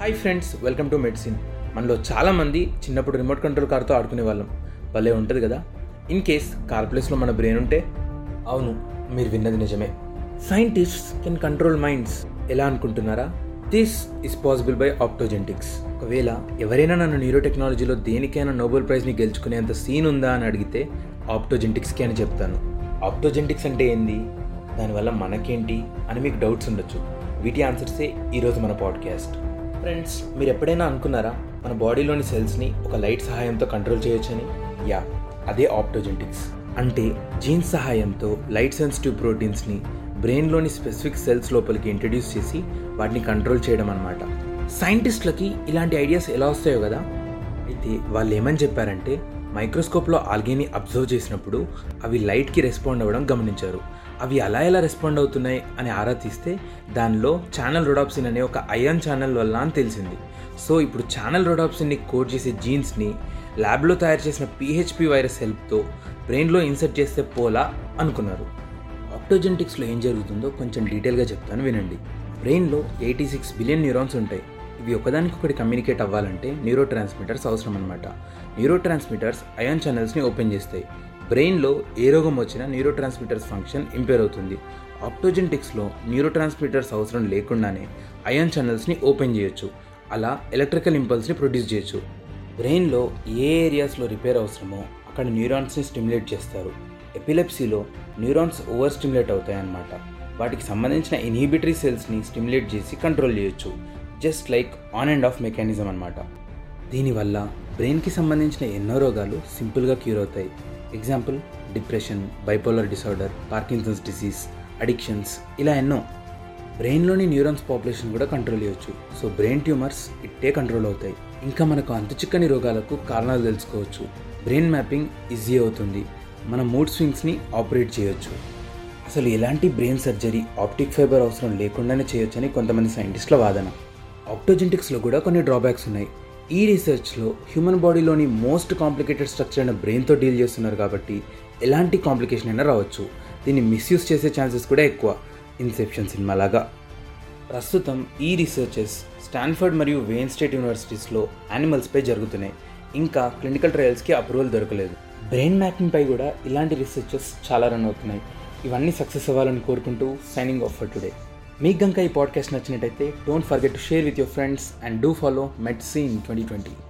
Hi friends, welcome to medicine. మనలో చాలామంది చిన్నప్పుడు రిమోట్ కంట్రోల్ కార్తో ఆడుకునేవాళ్ళం. భలే ఉంటుంది కదా. ఇన్ కేస్ కార్ ప్లేస్లో మన బ్రెయిన్ ఉంటే. అవును, మీరు విన్నది నిజమే. Scientists can control minds. ఎలా అనుకుంటున్నారా? This is possible by optogenetics. ఒకవేళ ఎవరైనా నన్ను న్యూరో టెక్నాలజీలో దేనికైనా నోబెల్ ప్రైజ్ని గెలుచుకునేంత సీన్ ఉందా అని అడిగితే ఆప్టోజెంటిక్స్కి అని చెప్తాను. ఆప్టోజెంటిక్స్ అంటే ఏంది, దానివల్ల మనకేంటి అని మీకు డౌట్స్ ఉండొచ్చు. వీటి ఆన్సర్సే ఈరోజు మన పాడ్కాస్ట్. ఫ్రెండ్స్, మీరు ఎప్పుడైనా అనుకున్నారా మన బాడీలోని సెల్స్ని ఒక లైట్ సహాయంతో కంట్రోల్ చేయొచ్చని? యా, అదే ఆప్టోజెంటిక్స్. అంటే జీన్స్ సహాయంతో లైట్ సెన్సిటివ్ ప్రోటీన్స్ని బ్రెయిన్లోని స్పెసిఫిక్ సెల్స్ లోపలికి ఇంట్రడ్యూస్ చేసి వాటిని కంట్రోల్ చేయడం అనమాట. సైంటిస్టులకి ఇలాంటి ఐడియాస్ ఎలా వస్తాయో కదా. అయితే వాళ్ళు ఏమని చెప్పారంటే, మైక్రోస్కోప్లో ఆల్గేని అబ్జర్వ్ చేసినప్పుడు అవి లైట్కి రెస్పాండ్ అవ్వడం గమనించారు. అవి అలా ఎలా రెస్పాండ్ అవుతున్నాయి అని ఆరా తీస్తే దానిలో ఛానల్రొడాప్సిన్ అనే ఒక ఐరన్ ఛానల్ వల్ల అని తెలిసింది. సో ఇప్పుడు ఛానల్రొడాప్సిన్ని కోడ్ చేసే జీన్స్ని ల్యాబ్లో తయారు చేసిన PHP వైరస్ హెల్ప్తో బ్రెయిన్లో ఇన్సర్ట్ చేస్తే పోలా అనుకున్నారు. ఆప్టోజెంటిక్స్లో ఏం జరుగుతుందో కొంచెం డీటెయిల్గా చెప్తాను, వినండి. బ్రెయిన్లో 86 బిలియన్ న్యూరాన్స్ ఉంటాయి. ఇవి ఒకదానికొకటి కమ్యూనికేట్ అవ్వాలంటే న్యూరోట్రాన్స్మిటర్స్ అవసరం అనమాట. న్యూరోట్రాన్స్మిటర్స్ అయాన్ ఛానల్స్ని ఓపెన్ చేస్తాయి. బ్రెయిన్లో ఏ రోగం వచ్చినా న్యూరోట్రాన్స్మిటర్స్ ఫంక్షన్ ఇంపేర్ అవుతుంది. ఆప్టోజెంటిక్స్లో న్యూరోట్రాన్స్మిటర్స్ అవసరం లేకుండానే అయాన్ ఛానల్స్ని ఓపెన్ చేయొచ్చు. అలా ఎలక్ట్రికల్ ఇంపల్స్ని ప్రొడ్యూస్ చేయొచ్చు. బ్రెయిన్లో ఏ ఏరియాస్లో రిపేర్ అవసరమో అక్కడ న్యూరాన్స్ని స్టిమ్యులేట్ చేస్తారు. ఎపిలెప్సీలో న్యూరాన్స్ ఓవర్ స్టిమ్యులేట్ అవుతాయన్నమాట. వాటికి సంబంధించిన ఇన్హిబిటరీ సెల్స్ని స్టిమ్యులేట్ చేసి కంట్రోల్ చేయొచ్చు. Just like on and off mechanism అనమాట. దీనివల్ల బ్రెయిన్కి సంబంధించిన ఎన్నో రోగాలు సింపుల్గా క్యూర్ అవుతాయి. Example, depression, bipolar disorder, Parkinson's disease, addictions, ఇలా ఎన్నో. బ్రెయిన్లోని న్యూరాన్స్ పాపులేషన్ కూడా కంట్రోల్ చేయొచ్చు. సో బ్రెయిన్ ట్యూమర్స్ ఇట్టే కంట్రోల్ అవుతాయి. ఇంకా మనకు అంతు చిక్కని రోగాలకు కారణాలు తెలుసుకోవచ్చు. బ్రెయిన్ మ్యాపింగ్ ఈజీ అవుతుంది. మన మూడ్ స్వింగ్స్ని ఆపరేట్ చేయొచ్చు. అసలు ఎలాంటి బ్రెయిన్ సర్జరీ ఆప్టిక్ ఫైబర్ అవసరం లేకుండానే చేయొచ్చని కొంతమంది సైంటిస్టుల వాదన. ఆప్టోజెంటిక్స్లో కూడా కొన్ని డ్రాబ్యాక్స్ ఉన్నాయి. ఈ రీసెర్చ్లో హ్యూమన్ బాడీలోని మోస్ట్ కాంప్లికేటెడ్ స్ట్రక్చర్ అయిన బ్రెయిన్తో డీల్ చేస్తున్నారు కాబట్టి ఎలాంటి కాంప్లికేషన్ అయినా రావచ్చు. దీన్ని మిస్యూజ్ చేసే ఛాన్సెస్ కూడా ఎక్కువ, ఇన్సెప్షన్ సినిమా లాగా. ప్రస్తుతం ఈ రీసెర్చెస్ స్టాన్ఫర్డ్ మరియు వెయిన్ స్టేట్ యూనివర్సిటీస్లో యానిమల్స్పై జరుగుతున్నాయి. ఇంకా క్లినికల్ ట్రయల్స్కి అప్రూవల్ దొరకలేదు. బ్రెయిన్ మ్యాపింగ్పై కూడా ఇలాంటి రీసెర్చెస్ చాలా రన్ అవుతున్నాయి. ఇవన్నీ సక్సెస్ అవ్వాలని కోరుకుంటూ సైనింగ్ ఆఫ్ ఫర్ టుడే. మీకు గంక ఈ పాడ్కాస్ట్ నచ్చినట్టయితే don't forget to share with your friends and do follow MedScene 2020.